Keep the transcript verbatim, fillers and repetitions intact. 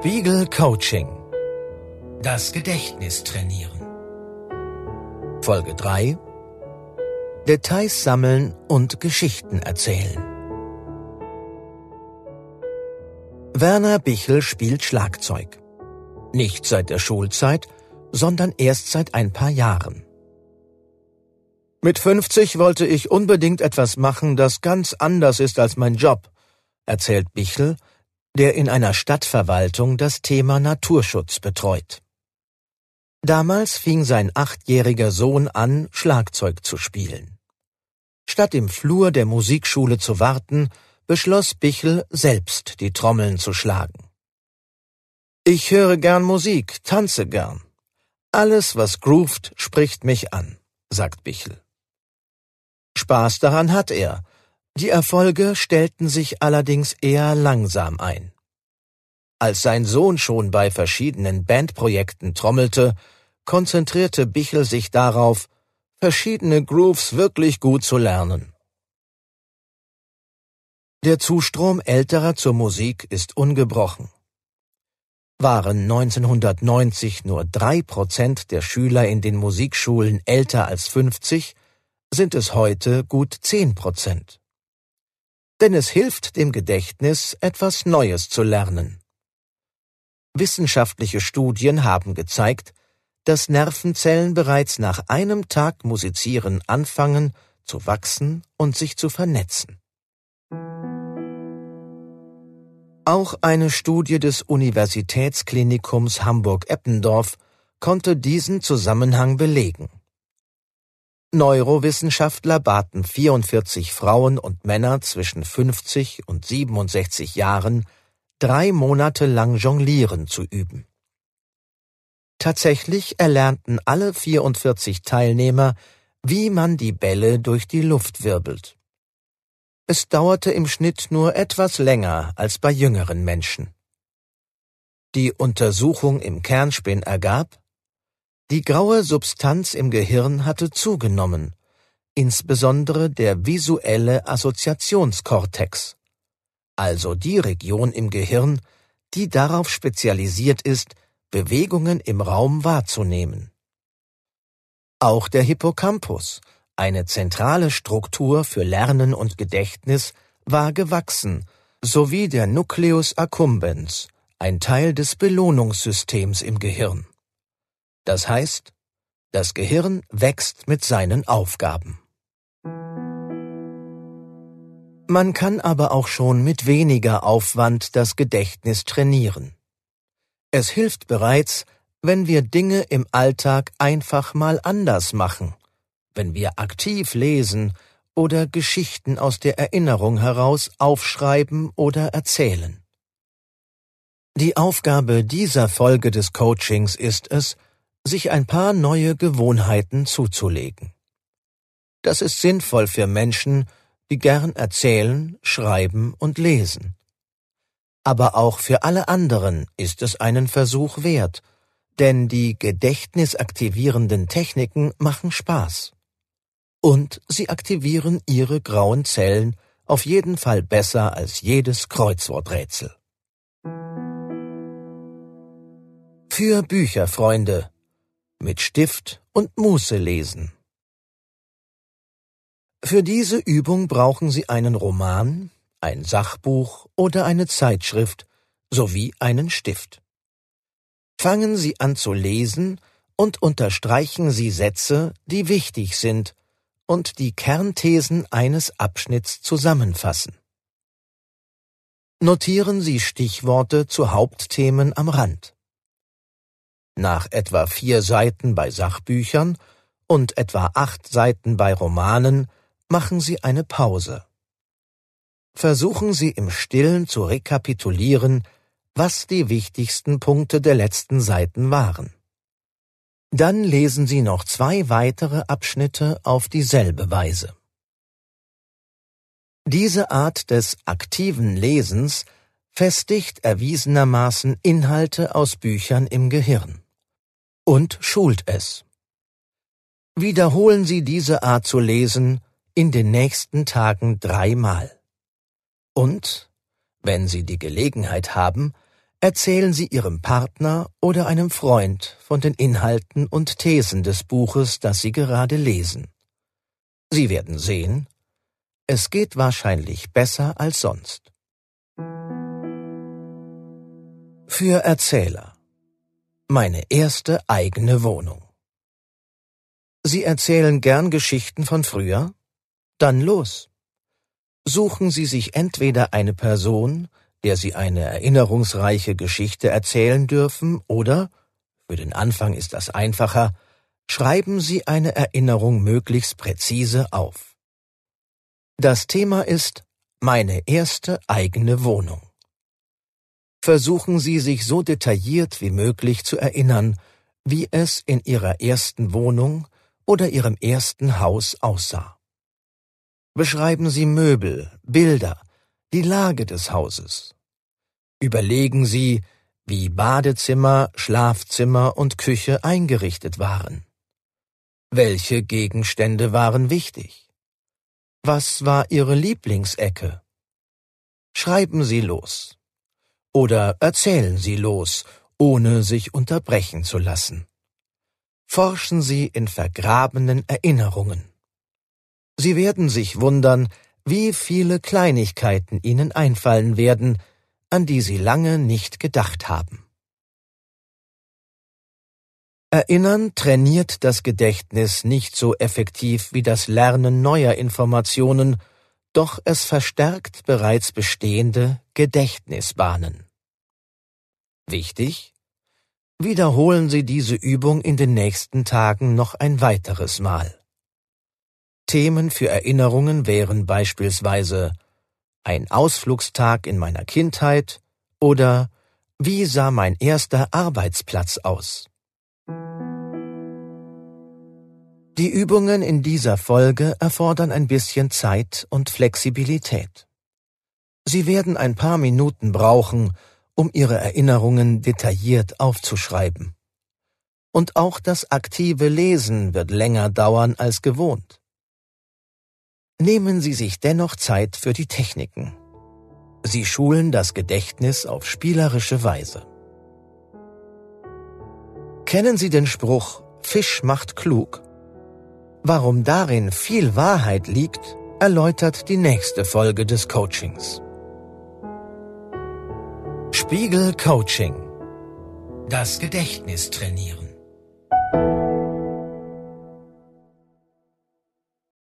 Spiegel Coaching. Das Gedächtnis trainieren. Folge drei. Details sammeln und Geschichten erzählen. Werner Bichl spielt Schlagzeug. Nicht seit der Schulzeit, sondern erst seit ein paar Jahren. Mit fünfzig wollte ich unbedingt etwas machen, das ganz anders ist als mein Job, erzählt Bichl, der in einer Stadtverwaltung das Thema Naturschutz betreut. Damals fing sein achtjähriger Sohn an, Schlagzeug zu spielen. Statt im Flur der Musikschule zu warten, beschloss Bichl, selbst die Trommeln zu schlagen. Ich höre gern Musik, tanze gern. Alles, was groovt, spricht mich an, sagt Bichl. Spaß daran hat er. Die Erfolge stellten sich allerdings eher langsam ein. Als sein Sohn schon bei verschiedenen Bandprojekten trommelte, konzentrierte Bichl sich darauf, verschiedene Grooves wirklich gut zu lernen. Der Zustrom Älterer zur Musik ist ungebrochen. Waren neunzehnhundertneunzig nur drei Prozent der Schüler in den Musikschulen älter als fünfzig, sind es heute gut zehn Prozent. Denn es hilft dem Gedächtnis, etwas Neues zu lernen. Wissenschaftliche Studien haben gezeigt, dass Nervenzellen bereits nach einem Tag Musizieren anfangen, zu wachsen und sich zu vernetzen. Auch eine Studie des Universitätsklinikums Hamburg-Eppendorf konnte diesen Zusammenhang belegen. Neurowissenschaftler baten vierundvierzig Frauen und Männer zwischen fünfzig und siebenundsechzig Jahren, drei Monate lang Jonglieren zu üben. Tatsächlich erlernten alle vierundvierzig Teilnehmer, wie man die Bälle durch die Luft wirbelt. Es dauerte im Schnitt nur etwas länger als bei jüngeren Menschen. Die Untersuchung im Kernspin ergab, die graue Substanz im Gehirn hatte zugenommen, insbesondere der visuelle Assoziationskortex, also die Region im Gehirn, die darauf spezialisiert ist, Bewegungen im Raum wahrzunehmen. Auch der Hippocampus, eine zentrale Struktur für Lernen und Gedächtnis, war gewachsen, sowie der Nucleus accumbens, ein Teil des Belohnungssystems im Gehirn. Das heißt, das Gehirn wächst mit seinen Aufgaben. Man kann aber auch schon mit weniger Aufwand das Gedächtnis trainieren. Es hilft bereits, wenn wir Dinge im Alltag einfach mal anders machen, wenn wir aktiv lesen oder Geschichten aus der Erinnerung heraus aufschreiben oder erzählen. Die Aufgabe dieser Folge des Coachings ist es, sich ein paar neue Gewohnheiten zuzulegen. Das ist sinnvoll für Menschen, die gern erzählen, schreiben und lesen. Aber auch für alle anderen ist es einen Versuch wert, denn die gedächtnisaktivierenden Techniken machen Spaß. Und sie aktivieren ihre grauen Zellen auf jeden Fall besser als jedes Kreuzworträtsel. Für Bücherfreunde. Mit Stift und Muße lesen. Für diese Übung brauchen Sie einen Roman, ein Sachbuch oder eine Zeitschrift sowie einen Stift. Fangen Sie an zu lesen und unterstreichen Sie Sätze, die wichtig sind und die Kernthesen eines Abschnitts zusammenfassen. Notieren Sie Stichworte zu Hauptthemen am Rand. Nach etwa vier Seiten bei Sachbüchern und etwa acht Seiten bei Romanen machen Sie eine Pause. Versuchen Sie im Stillen zu rekapitulieren, was die wichtigsten Punkte der letzten Seiten waren. Dann lesen Sie noch zwei weitere Abschnitte auf dieselbe Weise. Diese Art des aktiven Lesens festigt erwiesenermaßen Inhalte aus Büchern im Gehirn und schult es. Wiederholen Sie diese Art zu lesen in den nächsten Tagen dreimal. Und, wenn Sie die Gelegenheit haben, erzählen Sie Ihrem Partner oder einem Freund von den Inhalten und Thesen des Buches, das Sie gerade lesen. Sie werden sehen, es geht wahrscheinlich besser als sonst. Für Erzähler. Meine erste eigene Wohnung. Sie erzählen gern Geschichten von früher? Dann los! Suchen Sie sich entweder eine Person, der Sie eine erinnerungsreiche Geschichte erzählen dürfen, oder, für den Anfang ist das einfacher, schreiben Sie eine Erinnerung möglichst präzise auf. Das Thema ist »Meine erste eigene Wohnung«. Versuchen Sie, sich so detailliert wie möglich zu erinnern, wie es in Ihrer ersten Wohnung oder Ihrem ersten Haus aussah. Beschreiben Sie Möbel, Bilder, die Lage des Hauses. Überlegen Sie, wie Badezimmer, Schlafzimmer und Küche eingerichtet waren. Welche Gegenstände waren wichtig? Was war Ihre Lieblingsecke? Schreiben Sie los. Oder erzählen Sie los, ohne sich unterbrechen zu lassen. Forschen Sie in vergrabenen Erinnerungen. Sie werden sich wundern, wie viele Kleinigkeiten Ihnen einfallen werden, an die Sie lange nicht gedacht haben. Erinnern trainiert das Gedächtnis nicht so effektiv wie das Lernen neuer Informationen, doch es verstärkt bereits bestehende Gedächtnisbahnen. Wichtig: Wiederholen Sie diese Übung in den nächsten Tagen noch ein weiteres Mal. Themen für Erinnerungen wären beispielsweise ein Ausflugstag in meiner Kindheit oder wie sah mein erster Arbeitsplatz aus. Die Übungen in dieser Folge erfordern ein bisschen Zeit und Flexibilität. Sie werden ein paar Minuten brauchen, um Ihre Erinnerungen detailliert aufzuschreiben. Und auch das aktive Lesen wird länger dauern als gewohnt. Nehmen Sie sich dennoch Zeit für die Techniken. Sie schulen das Gedächtnis auf spielerische Weise. Kennen Sie den Spruch „Fisch macht klug“? Warum darin viel Wahrheit liegt, erläutert die nächste Folge des Coachings. Spiegel Coaching. Das Gedächtnis trainieren.